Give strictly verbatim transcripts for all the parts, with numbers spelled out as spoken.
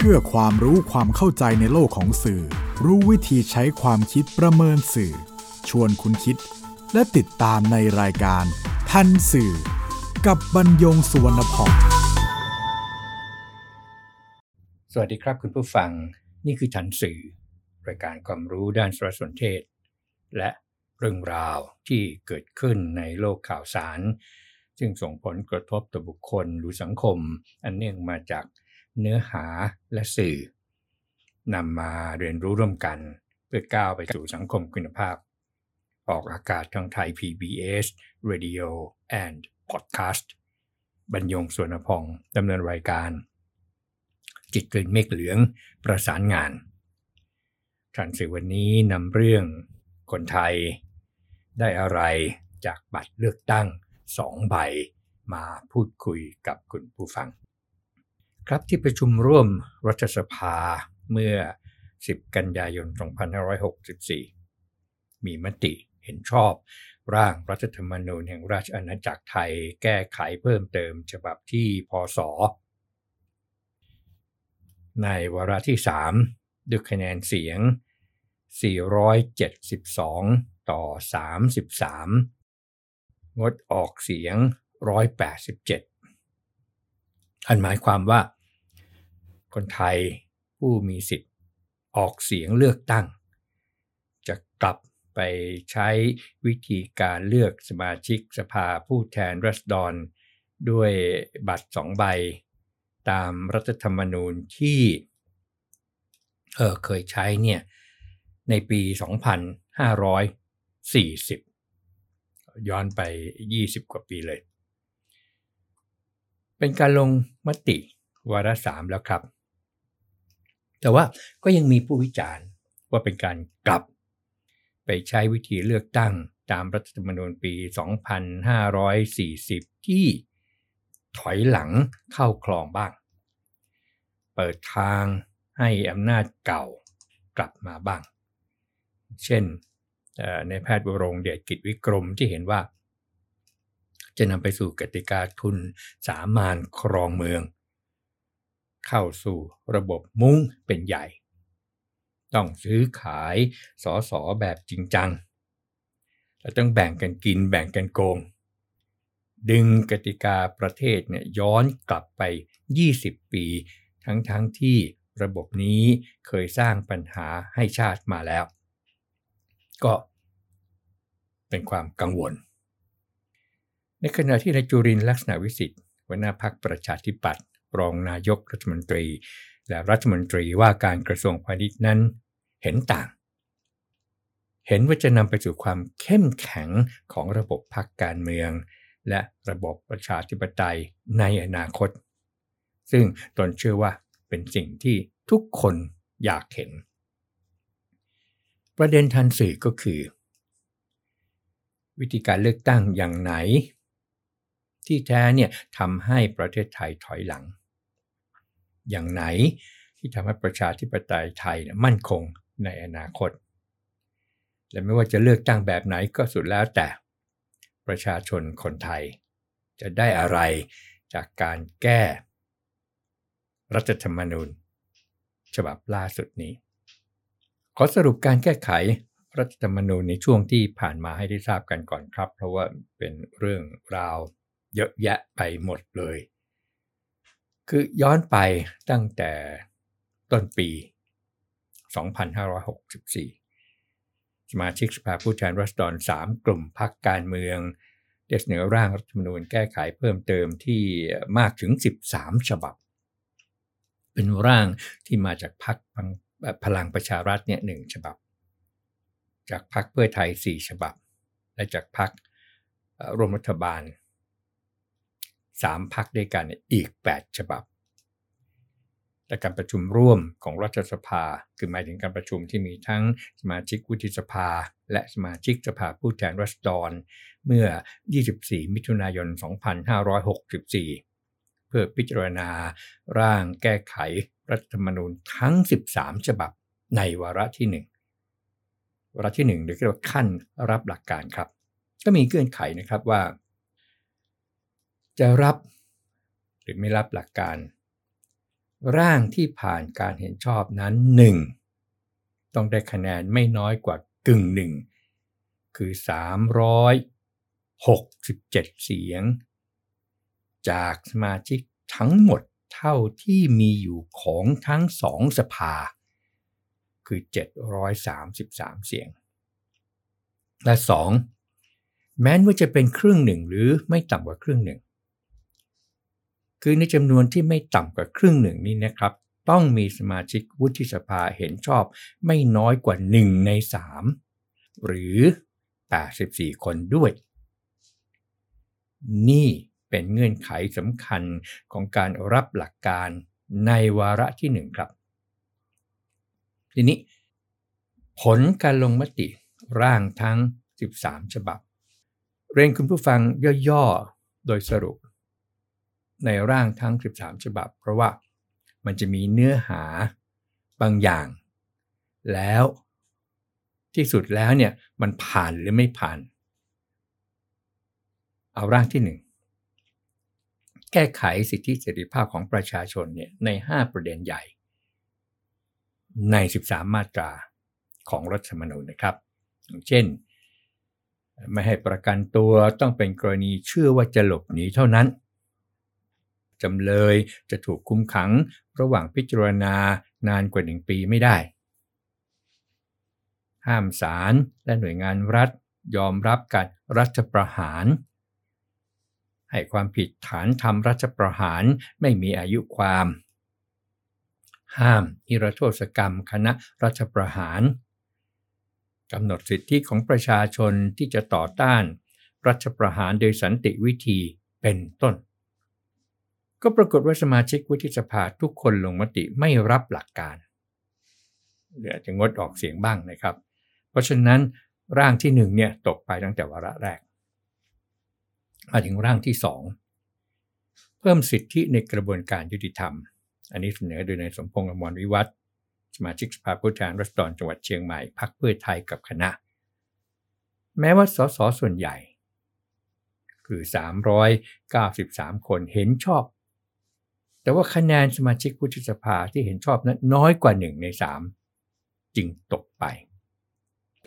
เพื่อความรู้ความเข้าใจในโลกของสื่อรู้วิธีใช้ความคิดประเมินสื่อชวนคุณคิดและติดตามในรายการทันสื่อกับบรรยงสุวรรณพรสวัสดีครับคุณผู้ฟังนี่คือทันสื่อรายการความรู้ด้านสารสนเทศและเรื่องราวที่เกิดขึ้นในโลกข่าวสารซึ่งส่งผลกระทบต่อบุคคลหรือสังคมอันเนื่องมาจากเนื้อหาและสื่อนำมาเรียนรู้ร่วมกันเพื่อก้าวไปสู่สังคมคุณภาพออกอากาศทางไทย พี บี เอส Radio and Podcast บรรยงสุวรรณพงษ์ดำเนินรายการจิตกลิ่นเมฆเหลืองประสานงานทันสื่อวันนี้นำเรื่องคนไทยได้อะไรจากบัตรเลือกตั้งสองใบมาพูดคุยกับคุณผู้ฟังครับที่ประชุมร่วมรัฐสภาเมื่อสิบกันยายนสองพันห้าร้อยหกสิบสี่มีมติเห็นชอบร่างรัฐธรรมนูญแห่งราชอาณาจักรไทยแก้ไขเพิ่มเติมฉบับที่พ.ศ.ในวาระที่สามด้วยคะแนนเสียงสี่ร้อยเจ็ดสิบสองต่อสามสิบสามงดออกเสียงหนึ่งร้อยแปดสิบเจ็ดอันหมายความว่าคนไทยผู้มีสิทธิ์ออกเสียงเลือกตั้งจะกลับไปใช้วิธีการเลือกสมาชิกสภาผู้แทนราษฎรด้วยบัตรสองใบตามรัฐธรรมนูญที่เออเคยใช้เนี่ยในปีสองพันห้าร้อยสี่สิบย้อนไปยี่สิบกว่าปีเลยเป็นการลงมติวาระสามแล้วครับแต่ว่าก็ยังมีผู้วิจารณ์ว่าเป็นการกลับไปใช้วิธีเลือกตั้งตามรัฐธรรมนูญปีสองพันห้าร้อยสี่สิบที่ถอยหลังเข้าคลองบ้างเปิดทางให้อำนาจเก่ากลับมาบ้างเช่นในแพทย์วรงค์เดชกิจวิกรมที่เห็นว่าจะนำไปสู่กติกาทุนสามานครองเมืองเข้าสู่ระบบมุ้งเป็นใหญ่ต้องซื้อขายสสแบบจริงจังและต้องแบ่งกันกินแบ่งกันโกงดึงกติกาประเทศเนี่ยย้อนกลับไปยี่สิบปีทั้งๆที่ระบบนี้เคยสร้างปัญหาให้ชาติมาแล้วก็เป็นความกังวลในขณะที่นายจุรินทร์ลักษณะวิสิทธิ์หัวหน้าพรรคประชาธิปัตย์รองนายกรัฐมนตรีและรัฐมนตรีว่าการกระทรวงพาณิชย์นั้นเห็นต่างเห็นว่าจะนำไปสู่ความเข้มแข็งของระบบพรรคการเมืองและระบบประชาธิปไตยในอนาคตซึ่งตนเชื่อว่าเป็นสิ่งที่ทุกคนอยากเห็นประเด็นทันสื่อก็คือวิธีการเลือกตั้งอย่างไหนที่แท้เนี่ยทำให้ประเทศไทยถอยหลังอย่างไหนที่ทำให้ประชาธิปไตยไทยมั่นคงในอนาคตและไม่ว่าจะเลือกตั้งแบบไหนก็สุดแล้วแต่ประชาชนคนไทยจะได้อะไรจากการแก้รัฐธรรมนูญฉบับล่าสุดนี้ขอสรุปการแก้ไขรัฐธรรมนูญในช่วงที่ผ่านมาให้ได้ทราบกันก่อนครับเพราะว่าเป็นเรื่องราวเยอะแยะไปหมดเลยคือย้อนไปตั้งแต่ต้นปีสองพันห้าร้อยหกสิบสี่สมาชิกสภาผู้แทนราษฎรสามกลุ่มพรรคการเมืองได้เสนอร่างรัฐธรรมนูญแก้ไขเพิ่มเติมที่มากถึงสิบสามฉบับเป็นร่างที่มาจากพรรคพลังประชารัฐเนี่ยหนึ่งฉบับจากพรรคเพื่อไทยสี่ฉบับและจากพรรคร่วมรัฐบาลสามพรรคด้วยกันอีกแปดฉบับและการประชุมร่วมของรัฐสภาคือหมายถึงการประชุมที่มีทั้งสมาชิกวุฒิสภาและสมาชิกสภาผู้แทนราษฎรเมื่อยี่สิบสี่มิถุนายนสองพันห้าร้อยหกสิบสี่เพื่อพิจารณาร่างแก้ไขรัฐธรรมนูญทั้งสิบสามฉบับในวาระที่หนึ่งวาระที่หนึ่งเรียกว่าขั้นรับหลักการครับก็มีเงื่อนไขนะครับว่าจะรับหรือไม่รับหลักการ ร่างที่ผ่านการเห็นชอบนั้นหนึ่งต้องได้คะแนนไม่น้อยกว่ากึ่งหนึ่งคือสามร้อยหกสิบเจ็ดเสียงจากสมาชิกทั้งหมดเท่าที่มีอยู่ของทั้งสองสภาคือเจ็ดร้อยสามสิบสามเสียงและสองแม้ว่าจะเป็นครึ่งหนึ่งหรือไม่ต่ำกว่าครึ่งหนึ่งคือในจำนวนที่ไม่ต่ำกว่าครึ่งหนึ่งนี้นะครับต้องมีสมาชิกวุฒิสภาเห็นชอบไม่น้อยกว่าหนึ่งในสามหรือแปดสิบสี่คนด้วยนี่เป็นเงื่อนไขสำคัญของการรับหลักการในวาระที่หนึ่งครับทีนี้ผลการลงมติร่างทั้งสิบสามฉบับเรียนคุณผู้ฟังย่อๆโดยสรุปในร่างทั้งสิบสามฉบับเพราะว่ามันจะมีเนื้อหาบางอย่างแล้วที่สุดแล้วเนี่ยมันผ่านหรือไม่ผ่านเอาร่างที่หนึ่งแก้ไขสิทธิเสรีภาพของประชาชนเนี่ยในห้าประเด็นใหญ่ในสิบสามมาตราของรัฐธรรมนูญนะครับอย่างเช่นไม่ให้ประกันตัวต้องเป็นกรณีเชื่อว่าจะหลบหนีเท่านั้นจำเลยจะถูกคุมขังระหว่างพิจารณานานกว่าหนึ่งปีไม่ได้ห้ามศาลและหน่วยงานรัฐยอมรับการรัฐประหารให้ความผิดฐานทำรัฐประหารไม่มีอายุความห้ามนิรโทษกรรมคณะรัฐประหารกำหนดสิทธิของประชาชนที่จะต่อต้านรัฐประหารโดยสันติวิธีเป็นต้นก็ปรากฏว่าสมาชิกวุฒิสภาทุกคนลงมติไม่รับหลักการหรืออาจจะงดออกเสียงบ้างนะครับเพราะฉะนั้นร่างที่หนึ่งเนี่ยตกไปตั้งแต่วาระแรกมาถึงร่างที่สองเพิ่มสิทธิในกระบวนการยุติธรรมอันนี้เสนอโดยนายสมพงษ์อมรวิวัฒน์สมาชิกสภาผู้แทนราษฎรจังหวัดเชียงใหม่พรรคเพื่อไทยกับคณะแม้ว่าสสส่วนใหญ่คือสามร้อยเก้าสิบสามคนเห็นชอบแต่ว่าคะแนนสมาชิกวุฒิสภาที่เห็นชอบนั้นน้อยกว่าหนึ่งในสามจึงตกไป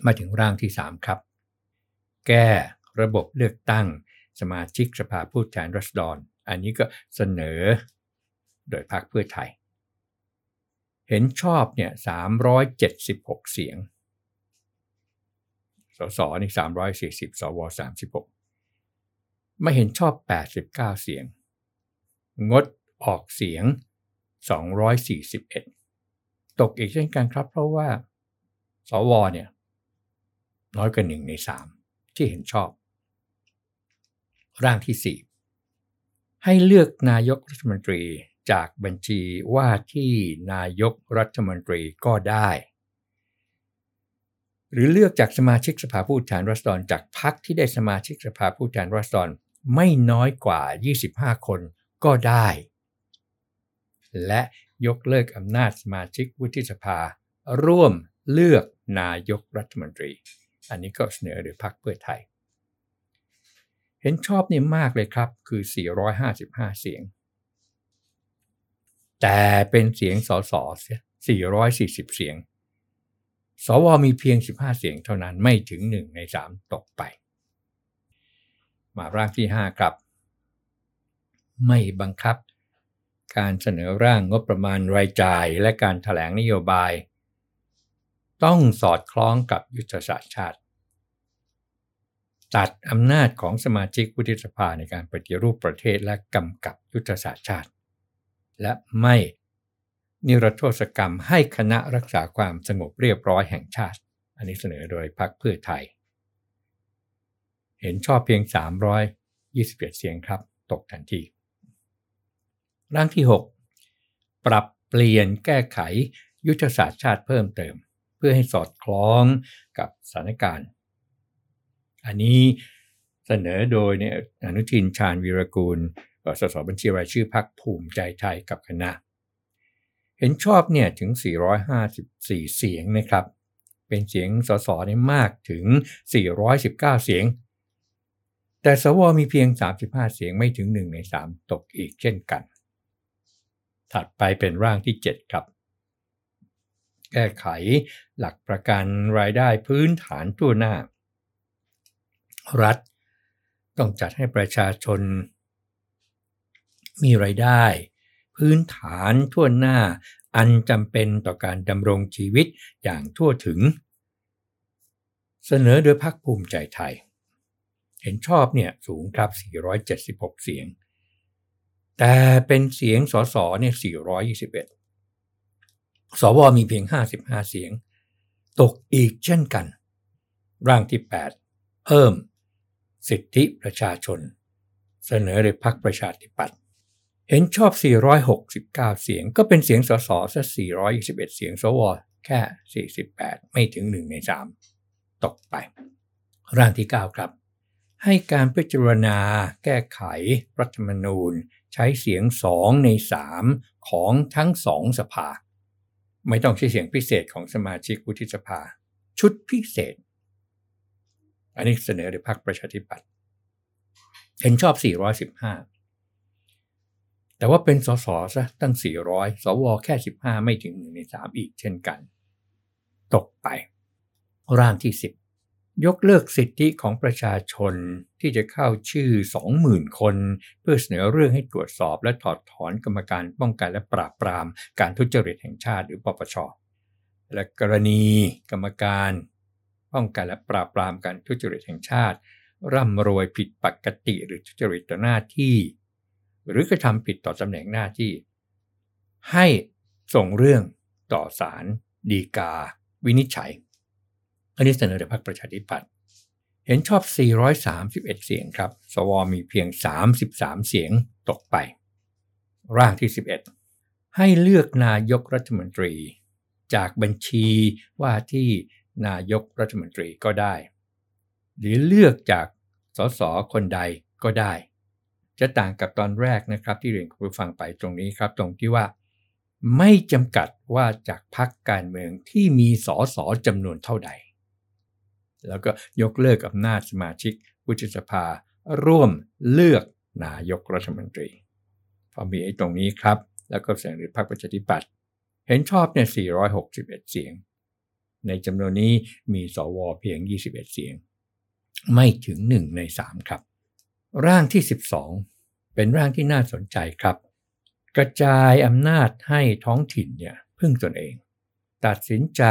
มาถึงร่างที่สามครับแก้ระบบเลือกตั้งสมาชิกสภาผู้แทนราษฎรอันนี้ก็เสนอโดยพรรคเพื่อไทยเห็นชอบเนี่ยสามร้อยเจ็ดสิบหกเสียงสสนี่สามร้อยสี่สิบสวสามสิบหกไม่เห็นชอบแปดสิบเก้าเสียงงดออกเสียงสองร้อยสี่สิบเอ็ดตกอีกเช่นกันครับเพราะว่าสวเนี่ยน้อยกว่าหนึ่งในสามที่เห็นชอบร่างที่สี่ให้เลือกนายกรัฐมนตรีจากบัญชีว่าที่นายกรัฐมนตรีก็ได้หรือเลือกจากสมาชิกสภาผู้แทนราษฎรจากพรรคที่ได้สมาชิกสภาผู้แทนราษฎรไม่น้อยกว่ายี่สิบห้าคนก็ได้และยกเลิกอำนาจสมาชิกวุฒิสภาร่วมเลือกนายกรัฐมนตรีอันนี้ก็เสนอโดยพรรคเพื่อไทยเห็นชอบนี่มากเลยครับคือสี่ร้อยห้าสิบห้าเสียงแต่เป็นเสียงสสสี่ร้อยสี่สิบเสียงสวมีเพียงสิบห้าเสียงเท่านั้นไม่ถึงหนึ่งในสามตกไปมาร่างที่ห้าครับไม่บังคับการเสนอร่างงบประมาณรายจ่ายและการแถลงนโยบายต้องสอดคล้องกับยุทธศาสตร์ชาติตัดอำนาจของสมาชิกวุฒิสภาในการปฏิรูปประเทศและกำกับยุทธศาสตร์ชาติและไม่นิรโทษกรรมให้คณะรักษาความสงบเรียบร้อยแห่งชาติอันนี้เสนอโดยพรรคเพื่อไทยเห็นชอบเพียงสามร้อยยี่สิบเอ็ดเสียงครับตกทันทีร่างที่หกปรับเปลี่ยนแก้ไขยุทธศาสตร์ชาติเพิ่มเติมเพื่อให้สอดคล้องกับสถานการณ์อันนี้เสนอโดยเนี่ยอนุทินชาญวีรกูลสสบัญชีรายชื่อพรรคภูมิใจไทยกับคณะเห็นชอบเนี่ยถึงสี่ร้อยห้าสิบสี่เสียงนะครับเป็นเสียงสสนี่มากถึงสี่ร้อยสิบเก้าเสียงแต่สวมีเพียงสามสิบห้าเสียงไม่ถึงหนึ่งในสามตกอีกเช่นกัน ถัดไปเป็นร่างที่เจ็ดครับแก้ไขหลักประกันรายได้พื้นฐานทั่วหน้ารัฐต้องจัดให้ประชาชนมีรายได้พื้นฐานทั่วหน้าอันจำเป็นต่อการดำรงชีวิตอย่างทั่วถึงเสนอโดยพรรคภูมิใจไทยเห็นชอบเนี่ยสูงครับสี่ร้อยเจ็ดสิบหกเสียงแต่เป็นเสียงสสเนี่ยสี่ร้อยยี่สิบเอ็ดสวมีเพียงห้าสิบห้าเสียงตกอีกเช่นกันร่างที่แปดเพิ่มสิทธิประชาชนเสนอโดยพรรคประชาธิปัตย์เห็นชอบสี่ร้อยหกสิบเก้าเสียงก็เป็นเสียงสสซะสี่ร้อยยี่สิบเอ็ดเสียงสวแค่สี่สิบแปดไม่ถึงหนึ่งในสามตกไปร่างที่เก้าครับให้การพิจารณาแก้ไขรัฐธรรมนูญใช้เสียงสองในสามของทั้งสองสภาไม่ต้องใช้เสียงพิเศษของสมาชิกวุฒิสภาชุดพิเศษอันนี้เสนอโดยพรรคประชาธิปัตย์เห็นชอบสี่ร้อยสิบห้าแต่ว่าเป็นสสซะตั้งสี่ร้อยสวแค่สิบห้าไม่ถึงหนึ่งในสามอีกเช่นกันตกไปร่างที่สิบยกเลิกสิทธิของประชาชนที่จะเข้าชื่อ สองหมื่น คนเพื่อเสนอเรื่องให้ตรวจสอบและถอดถอนกรรมการป้องกันและปราบปรามการทุจริตแห่งชาติหรือปปชและกรณีกรรมการป้องกันและปราบปรามการทุจริตแห่งชาติร่ำรวยผิดปกติหรือทุจริตต่อหน้าที่หรือกระทำผิดต่อตำแหน่งหน้าที่ให้ส่งเรื่องต่อศาลฎีกาวินิจฉัยอันนี้เสนอโดยพรรคประชาธิปัตย์เห็นชอบสี่ร้อยสามสิบเอ็ดเสียงครับสวมีเพียงสามสิบสามเสียงตกไปร่างที่สิบเอ็ดให้เลือกนายกรัฐมนตรีจากบัญชีว่าที่นายกรัฐมนตรีก็ได้หรือเลือกจากสสคนใดก็ได้จะต่างกับตอนแรกนะครับที่เรียนคุณผู้ฟังไปตรงนี้ครับตรงที่ว่าไม่จำกัดว่าจากพรรคการเมืองที่มีสสจำนวนเท่าใดแล้วก็ยกเลิกอำนาจสมาชิกวุฒิสภาร่วมเลือกนายกรัฐมนตรีพอมีไอ้ตรงนี้ครับแล้วก็เสนอโดยพรรคประชาธิปัตย์เห็นชอบเนี่ยสี่ร้อยหกสิบเอ็ดเสียงในจำนวนนี้มีสวเพียงยี่สิบเอ็ดเสียงไม่ถึงหนึ่งในสามครับร่างที่สิบสองเป็นร่างที่น่าสนใจครับกระจายอำนาจให้ท้องถิ่นเนี่ยพึ่งตนเองตัดสินใจ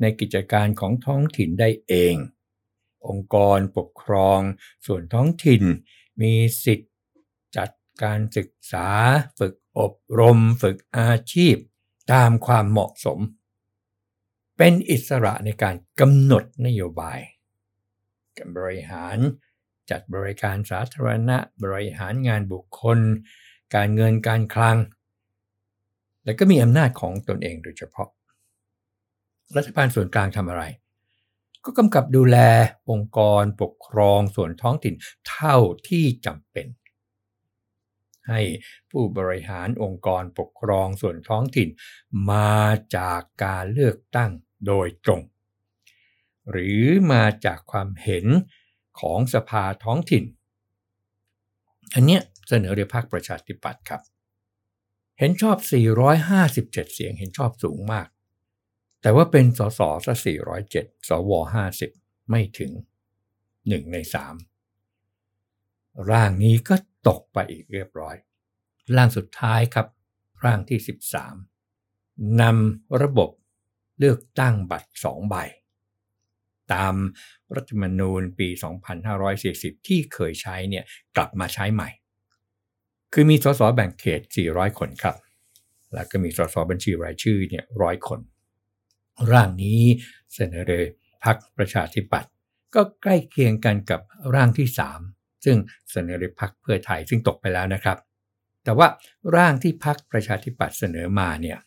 ในกิจการของท้องถิ่นได้เององค์กรปกครองส่วนท้องถิ่นมีสิทธิ์จัดการศึกษาฝึกอบรมฝึกอาชีพตามความเหมาะสมเป็นอิสระในการกำหนดนโยบายการบริหารจัดบริการสาธารณะบริหารงานบุคคลการเงินการคลังและก็มีอำนาจของตนเองโดยเฉพาะรัฐบาลส่วนกลางทำอะไรก็กำกับดูแลองค์กรปกครองส่วนท้องถิ่นเท่าที่จำเป็นให้ผู้บริหารองค์กรปกครองส่วนท้องถิ่นมาจากการเลือกตั้งโดยตรงหรือมาจากความเห็นของสภาท้องถิ่นอันเนี้ยเสนอโดยพรรคประชาธิปัตย์ครับเห็นชอบสี่ร้อยห้าสิบเจ็ดเสียงเห็นชอบสูงมากแต่ว่าเป็นสสซะสี่ร้อยเจ็ดสวห้าสิบไม่ถึงหนึ่งในสามร่างนี้ก็ตกไปอีกเรียบร้อยร่างสุดท้ายครับร่างที่สิบสามนำระบบเลือกตั้งบัตรสองใบตามรัฐธรรมนูญปีสองพันห้าร้อยสี่สิบที่เคยใช้เนี่ยกลับมาใช้ใหม่คือมีสสแบ่งเขตสี่ร้อยคนครับแล้วก็มีสสบัญชีรายชื่อเนี่ยหนึ่งร้อยคนร่างนี้เสนอโดยพรรคประชาธิปัตย์ก็ใกล้เคียงกันกับร่างที่สามซึ่งเสนอโดยพรรคเพื่อไทยซึ่งตกไปแล้วนะครับแต่ว่าร่างที่พรรคประชาธิปัตย์เสนอมาเนี่ย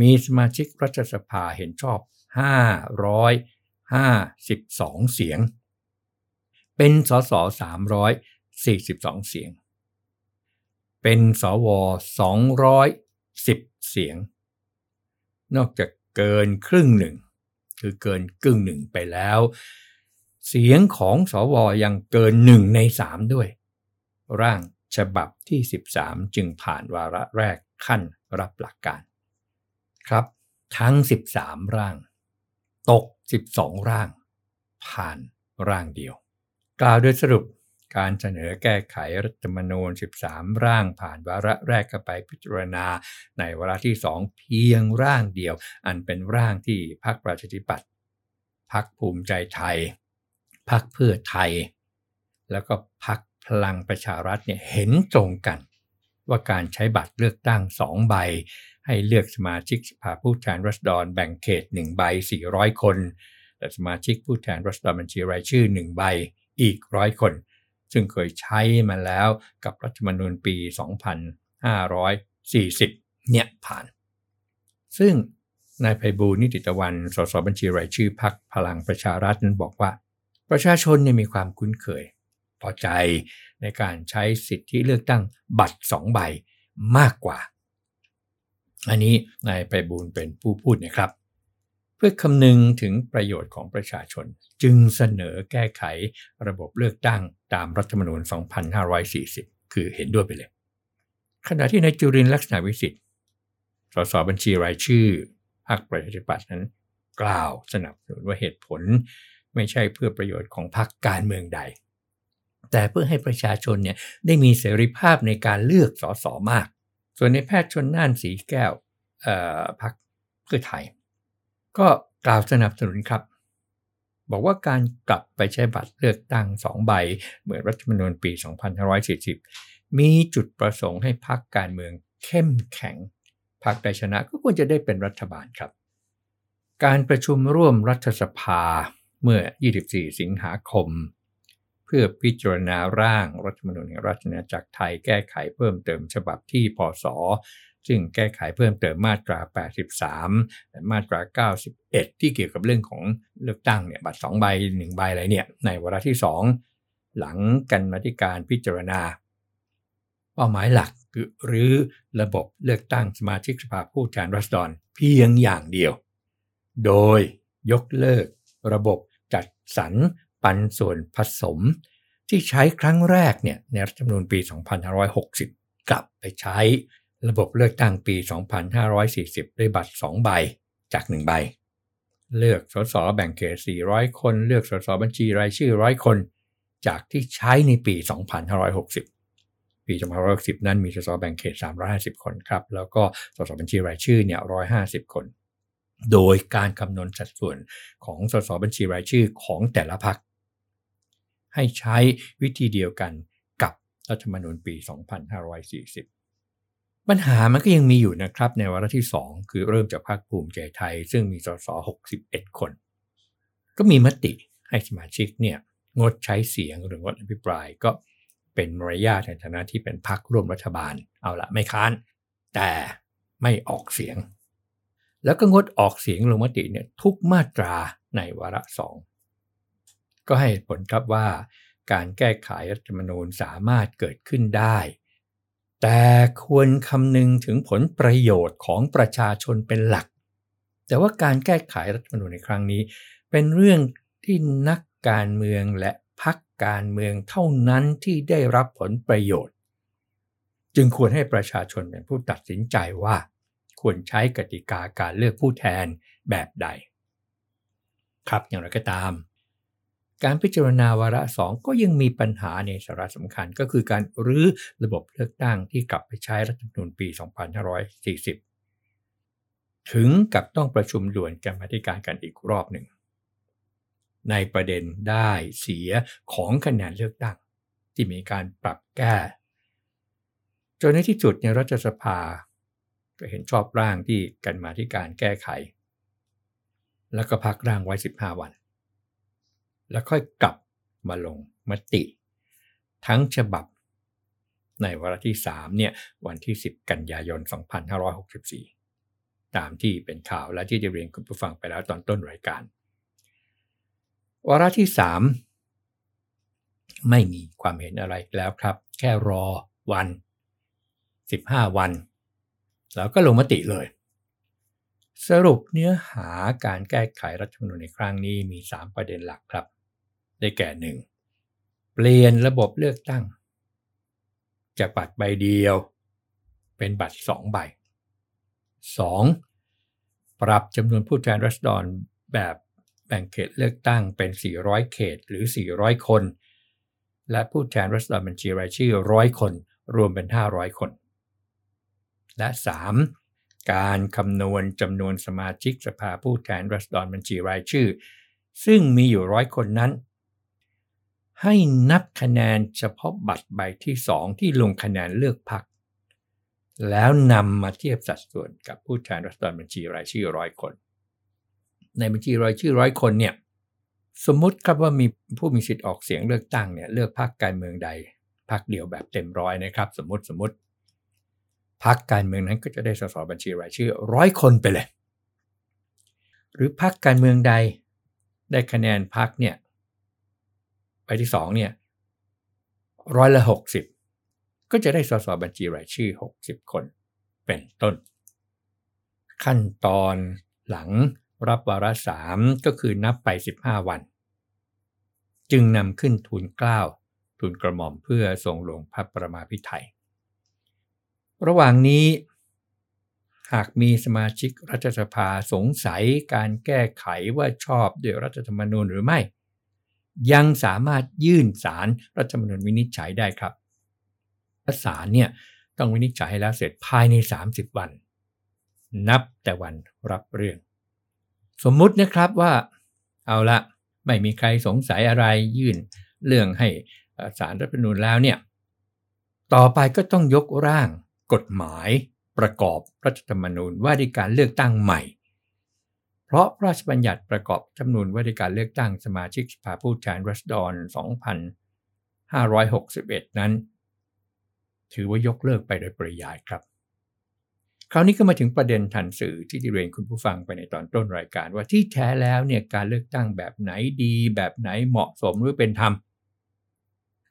มีสมาชิกรัฐสภาเห็นชอบห้าร้อยห้าสิบสองเสียงเป็นสสสามร้อยสี่สิบสองเสียงเป็นสวสองร้อยสิบเสียงนอกจากเกินครึ่งหนึ่งคือเกินครึ่งหนึ่งไปแล้วเสียงของสวยังเกินหนึ่งในสามด้วยร่างฉบับที่สิบสามจึงผ่านวาระแรก ขั้นรับหลักการครับทั้งสิบสามร่างตกสิบสองร่างผ่านร่างเดียวกล่าวโดยสรุปการเสนอแก้ไขรัฐธรรมนูญสิบสามร่างผ่านวาระแรกเข้าไปพิจารณาในวาระที่สองเพียงร่างเดียวอันเป็นร่างที่พรรคประชาธิปัตย์พรรคภูมิใจไทยพรรคเพื่อไทยแล้วก็พรรคพลังประชารัฐเนี่ยเห็นตรงกันว่าการใช้บัตรเลือกตั้งสองใบให้เลือกสมาชิกสภาผู้แทนราษฎรแบ่งเขตหนึ่งใบสี่ร้อยคนและสมาชิกผู้แทนราษฎรบัญชีรายชื่อหนึ่งใบอีกหนึ่งร้อยคนซึ่งเคยใช้มาแล้วกับรัฐธรรมนูญปีสองพันห้าร้อยสี่สิบเนี่ยผ่านซึ่งนายไพบูลย์นิติตะวันสสบัญชีรายชื่อพรรคพลังประชารัฐนั้นบอกว่าประชาชนเนี่ยมีความคุ้นเคยพอใจในการใช้สิทธิเลือกตั้งบัตรสองใบมากกว่าอันนี้นายไพบูลย์เป็นผู้พูดนะครับเพื่อคำนึงถึงประโยชน์ของประชาชนจึงเสนอแก้ไขระบบเลือกตั้งตามรัฐธรรมนูญสองพันห้าร้อยสี่สิบคือเห็นด้วยไปเลยขณะที่นายจุรินทร์ลักษณะวิสิทธิ์สสบัญชีรายชื่อพรรคประชาธิปัตย์นั้นกล่าวสนับสนุนว่าเหตุผลไม่ใช่เพื่อประโยชน์ของพรรคการเมืองใดแต่เพื่อให้ประชาชนเนี่ยได้มีเสรีภาพในการเลือกสสมากส่วนในแพทย์ชลน่านสีแก้วเอ่อพรรคเพื่อไทยก็กล่าวสนับสนุนครับบอกว่าการกลับไปใช้บัตรเลือกตั้งสองใบเหมือนรัฐธรรมนูญปีสองพันห้าร้อยสี่สิบมีจุดประสงค์ให้พรรคการเมืองเข้มแข็งพรรคใดชนะก็ควรจะได้เป็นรัฐบาลครับการประชุมร่วมรัฐสภาเมื่อยี่สิบสี่สิงหาคมเพื่อพิจารณาร่างรัฐธรรมนูญแห่งราชอาณาจักรไทยแก้ไขเพิ่มเติมฉบับที่พ.ศ.ซึ่งแก้ไขเพิ่มเติมมาตราแปดสิบสามและมาตราเก้าสิบเอ็ดที่เกี่ยวกับเรื่องของเลือกตั้งเนี่ยบัตรสองใบหนึ่งใบอะไรเนี่ยในวาระที่สองหลังกรรมาธิการพิจารณาเป้าหมายหลักคือรื้อระบบเลือกตั้งสมาชิกสภาผู้แทนราษฎรเพียงอย่างเดียวโดยยกเลิกระบบจัดสรรปันส่วนผสมที่ใช้ครั้งแรกเนี่ยในรัฐธรรมนูญปีสองพันห้าร้อยหกสิบกลับไปใช้ระบบเลือกตั้งปีสองพันห้าร้อยสี่สิบด้วยบัตรสองใบจากหนึ่งใบเลือกสสแบ่งเขตสี่ร้อยคนเลือกสสบัญชีรายชื่อหนึ่งร้อยคนจากที่ใช้ในปีสองพันห้าร้อยหกสิบปีสองพันห้าร้อยหกสิบนั้นมีสสแบ่งเขตสามร้อยห้าสิบคนครับแล้วก็สสบัญชีรายชื่อเนี่ยหนึ่งร้อยห้าสิบคนโดยการคำนวณสัดส่วนของสสบัญชีรายชื่อของแต่ละพรรคให้ใช้วิธีเดียวกันกับรัฐธรรมนูญปีสองพันห้าร้อยสี่สิบปัญหามันก็ยังมีอยู่นะครับในวาระที่สองคือเริ่มจากพรรคภูมิใจไทยซึ่งมีสสหกสิบเอ็ดคนก็มีมติให้สมาชิกเนี่ยงดใช้เสียงหรืองดอภิปรายก็เป็นมารยาทในฐานะที่เป็นพรรคร่วมรัฐบาลเอาละไม่ค้านแต่ไม่ออกเสียงแล้วก็งดออกเสียงลงมติเนี่ยทุกมาตราในวาระสองก็ให้ผลครับว่าการแก้ไขรัฐธรรมนูญสามารถเกิดขึ้นได้แต่ควรคำนึงถึงผลประโยชน์ของประชาชนเป็นหลักแต่ว่าการแก้ไขรัฐธรรมนูญในครั้งนี้เป็นเรื่องที่นักการเมืองและพรรคการเมืองเท่านั้นที่ได้รับผลประโยชน์จึงควรให้ประชาชนเป็นผู้ตัดสินใจว่าควรใช้กติกาการเลือกผู้แทนแบบใดครับอย่างไรก็ตามการพิจารณาวาระสองก็ยังมีปัญหาในสาระสำคัญก็คือการรื้อระบบเลือกตั้งที่กลับไปใช้รัฐธรรมนูญปีสองพันห้าร้อยสี่สิบถึงกับต้องประชุมด่วนกรรมาธิการกันอีกรอบหนึ่งในประเด็นได้เสียของคะแนนเลือกตั้งที่มีการปรับแก้จนในที่สุดในรัฐสภาเห็นชอบร่างที่กรรมาธิการแก้ไขแล้วก็พักร่างไว้สิบห้าวันแล้วค่อยกลับมาลงมติทั้งฉบับในวาระที่สามเนี่ยวันที่สิบกันยายนสองพันห้าร้อยหกสิบสี่ตามที่เป็นข่าวและที่ได้เรียนคุณผู้ฟังไปแล้วตอนต้นรายการวาระที่สามไม่มีความเห็นอะไรแล้วครับแค่รอวันสิบห้าวันแล้วก็ลงมติเลยสรุปเนื้อหาการแก้ไขรัฐธรรมนูญในครั้งนี้มีสามประเด็นหลักครับได้แก่หนึ่งเปลี่ยนระบบเลือกตั้งจากบัตรใบเดียวไป เป็นบัตรสองใบ สอง ปรับจำนวนผู้แทนราษฎรแบบแบ่งเขตเลือกตั้งเป็นสี่ร้อยเขตหรือสี่ร้อยคนและผู้แทนราษฎรบัญชีรายชื่อหนึ่งร้อยคนรวมเป็นห้าร้อยคนและสามการคำนวณจำนวนสมาชิกสภาผู้แทนราษฎรบัญชีรายชื่อซึ่งมีอยู่หนึ่งร้อยคนนั้นให้นับคะแนนเฉพาะบัตรใบที่สองที่ลงคะแนนเลือกพรรคแล้วนำมาเทียบสัดส่วนกับผู้แทนราษฎรบัญชีรายชื่อหนึ่งร้อยคนในบัญชีรายชื่อหนึ่งร้อยคนเนี่ยสมมุติครับว่ามีผู้มีสิทธิ์ออกเสียงเลือกตั้งเนี่ยเลือกพรรคการเมืองใดพรรคเดียวแบบเต็มร้อยนะครับสมมุติสมมุติพรรคการเมืองนั้นก็จะได้สสบัญชีรายชื่อหนึ่งร้อยคนไปเลยหรือพรรคการเมืองใดได้คะแนนพรรคเนี่ยใบที่สองเนี่ยร้อยละหกสิบก็จะได้สสบัญชีรายชื่อหกสิบคนเป็นต้นขั้นตอนหลังรับวาระสามก็คือนับไปสิบห้าวันจึงนำขึ้นทูลเกล้าทูลกระหม่อมเพื่อทรงลงพระประมาภิไธยระหว่างนี้หากมีสมาชิกรัฐสภาสงสัยการแก้ไขว่าชอบด้วยรัฐธรรมนูญหรือไม่ยังสามารถยื่นศาลรัฐธรรมนูญวินิจฉัยได้ครับศาลเนี่ยต้องวินิจฉัยให้แล้วเสร็จภายในสามสิบวันนับแต่วันรับเรื่องสมมุตินะครับว่าเอาละไม่มีใครสงสัยอะไรยื่นเรื่องให้ศาลรัฐธรรมนูญแล้วเนี่ยต่อไปก็ต้องยกร่างกฎหมายประกอบรัฐธรรมนูญว่าด้วยการเลือกตั้งใหม่เพราะพระราชบัญญัติประกอบรัฐธรรมนูญว่าด้วยการเลือกตั้งสมาชิกสภาผู้แทนราษฎรสองพันห้าร้อยหกสิบเอ็ดนั้นถือว่ายกเลิกไปโดยปริยายครับคราวนี้ก็มาถึงประเด็นทันสื่อที่ดิเรนคุณผู้ฟังไปในตอนต้นรายการว่าที่แท้แล้วเนี่ยการเลือกตั้งแบบไหนดีแบบไหนเหมาะสมหรือเป็นธรรม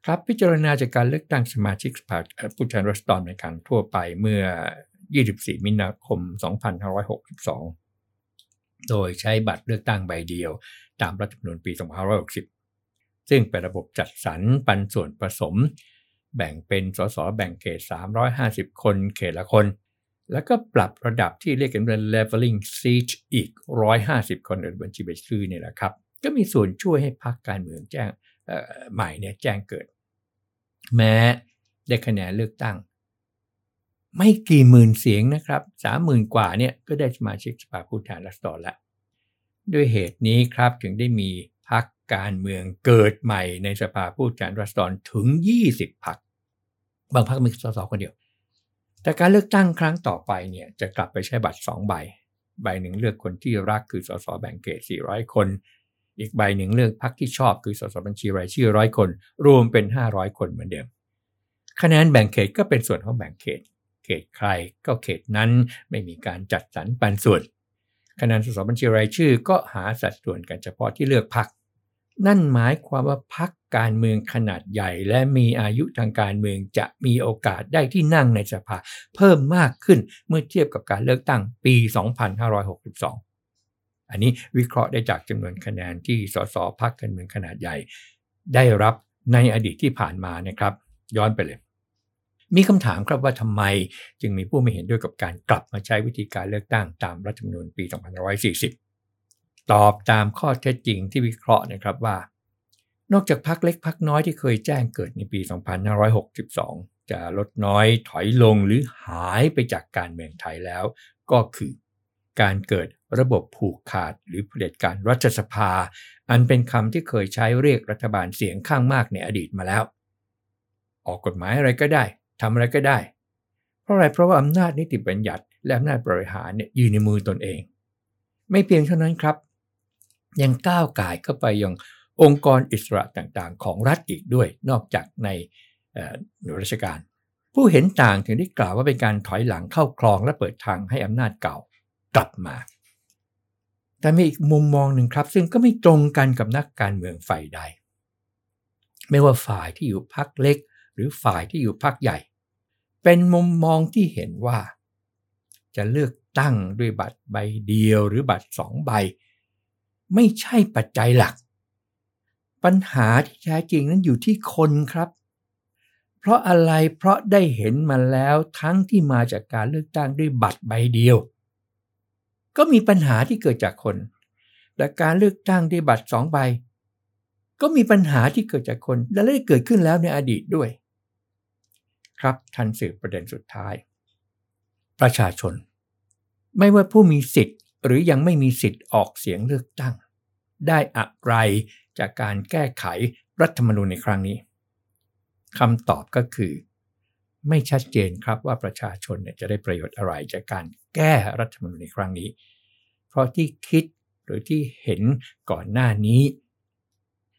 ครับพิจารณาจากการเลือกตั้งสมาชิกสภาผู้แทนราษฎรในการทั่วไปเมื่อยี่สิบสี่มีนาคมสองพันห้าร้อยหกสิบสองโดยใช้บัตรเลือกตั้งใบเดียวตามรัฐธรรมนูญปีสองพันห้าร้อยหกสิบซึ่งเป็นระบบจัดสรรปันส่วนผสมแบ่งเป็นสสแบ่งเขตสามร้อยห้าสิบคนเขตละคนแล้วก็ปรับระดับที่เรียกกันว่า leveling seat อีกหนึ่งร้อยห้าสิบคนในบัญชีรายชื่อนี่แหละครับก็มีส่วนช่วยให้พรรคการเมืองแจ้งใหม่เนี่ยแจ้งเกิดแม้ได้คะแนนเลือกตั้งไม่กี่หมื่นเสียงนะครับสามหมื่นกว่าเนี่ยก็ได้สมาชิกสภาผู้แทนราษฎรแล้วด้วยเหตุนี้ครับถึงได้มีพรรคการเมืองเกิดใหม่ในสภาผู้แทนราษฎรถึงยี่สิบพรรคบางพรรคมีส.ส.คนเดียวแต่การเลือกตั้งครั้งต่อไปเนี่ยจะกลับไปใช้บัตรสองใบใบหนึ่งเลือกคนที่รักคือส.ส.แบ่งเขตสี่ร้อยคนอีกใบหนึ่งเลือกพรรคที่ชอบคือส.ส.บัญชีรายชื่อหนึ่งร้อยคนรวมเป็นห้าร้อยคนเหมือนเดิมคะแนนแบ่งเขตก็เป็นส่วนของแบ่งเขตเขตใครก็เขตนั้นไม่มีการจัดสรรปันส่วนคะแนนส.ส.บัญชีรายชื่อก็หาสัดส่วนกันเฉพาะที่เลือกพรรคนั่นหมายความว่าพรรคการเมืองขนาดใหญ่และมีอายุทางการเมืองจะมีโอกาสได้ที่นั่งในสภาเพิ่มมากขึ้นเมื่อเทียบกับการเลือกตั้งปีสองพันห้าร้อยหกสิบสองอันนี้วิเคราะห์ได้จากจำนวนคะแนนที่ส.ส.พรรคการเมืองขนาดใหญ่ได้รับในอดีตที่ผ่านมานะครับย้อนไปเลยมีคำถามครับว่าทำไมจึงมีผู้ไม่เห็นด้วยกับการกลับมาใช้วิธีการเลือกตั้งตามรัฐธรรมนูญปีสองพันห้าร้อยสี่สิบตอบตามข้อเท็จจริงที่วิเคราะห์นะครับว่านอกจากพรรคเล็กพรรคน้อยที่เคยแจ้งเกิดในปีสองพันห้าร้อยหกสิบสองจะลดน้อยถอยลงหรือหายไปจากการเมืองไทยแล้วก็คือการเกิดระบบผูกขาดหรือเผด็จการรัฐสภาอันเป็นคำที่เคยใช้เรียกรัฐบาลเสียงข้างมากในอดีตมาแล้วออกกฎหมายอะไรก็ได้ทำอะไรก็ได้เพราะอะไรเพราะว่าอำนาจนิติบัญญัติและอำนาจบริหารเนี่ยอยู่ในมือตนเองไม่เพียงเท่านั้นครับยังก้าวก่ายเข้าไปยังองค์กรอิสระต่างๆของรัฐอีกด้วยนอกจากในหน่วยราชการผู้เห็นต่างถึงได้กล่าวว่าเป็นการถอยหลังเข้าคลองและเปิดทางให้อำนาจเก่ากลับมาแต่มีอีกมุมมองหนึ่งครับซึ่งก็ไม่ตรงกันกับนักการเมืองฝ่ายใดไม่ว่าฝ่ายที่อยู่พรรคเล็กหรือฝ่ายที่อยู่พรรคใหญ่เป็นมุมมองที่เห็นว่าจะเลือกตั้งด้วยบัตรใบเดียวหรือบัตรสองใบไม่ใช่ปัจจัยหลักปัญหาที่แท้จริงนั้นอยู่ที่คนครับ เพราะอะไรเพราะได้เห็นมาแล้วทั้งที่มาจากการเลือกตั้งด้วยบัตรใบเดียวก็มีปัญหาที่เกิดจากคนและการเลือกตั้งด้วยบัตรสองใบก็มีปัญหาที่เกิดจากคนและได้เกิดขึ้นแล้วในอดีตด้วยครับทันสื่อประเด็นสุดท้ายประชาชนไม่ว่าผู้มีสิทธิ์หรือยังไม่มีสิทธิ์ออกเสียงเลือกตั้งได้อะไรจากการแก้ไขรัฐธรรมนูญในครั้งนี้คำตอบก็คือไม่ชัดเจนครับว่าประชาชนเนี่ยจะได้ประโยชน์อะไรจากการแก้รัฐธรรมนูญในครั้งนี้เพราะที่คิดหรือที่เห็นก่อนหน้านี้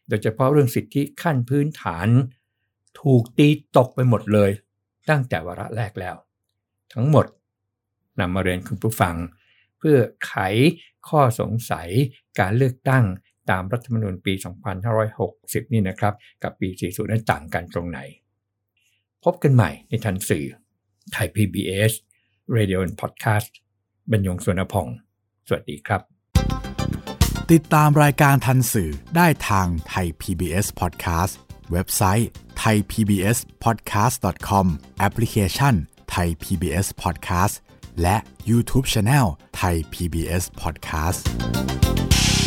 โดยเฉพาะเรื่องสิทธิขั้นพื้นฐานถูกตีตกไปหมดเลยตั้งแต่วาระแรกแล้วทั้งหมดนำมาเรียนคุณผู้ฟังเพื่อไขข้อสงสัยการเลือกตั้งตามรัฐธรรมนูญปีสองพันห้าร้อยหกสิบนี่นะครับกับปีสี่สิบนั้นต่างกันตรงไหนพบกันใหม่ในทันสื่อไทย พี บี เอส Radio and Podcast บรรยงสวนพงศ์สวัสดีครับติดตามรายการทันสื่อได้ทางไทย พี บี เอส Podcast เว็บไซต์ ไทยพีบีเอสพอดแคสต์ดอทคอม แอปพลิเคชัน Thai พี บี เอส Podcast และ YouTube Channel Thai พี บี เอส Podcast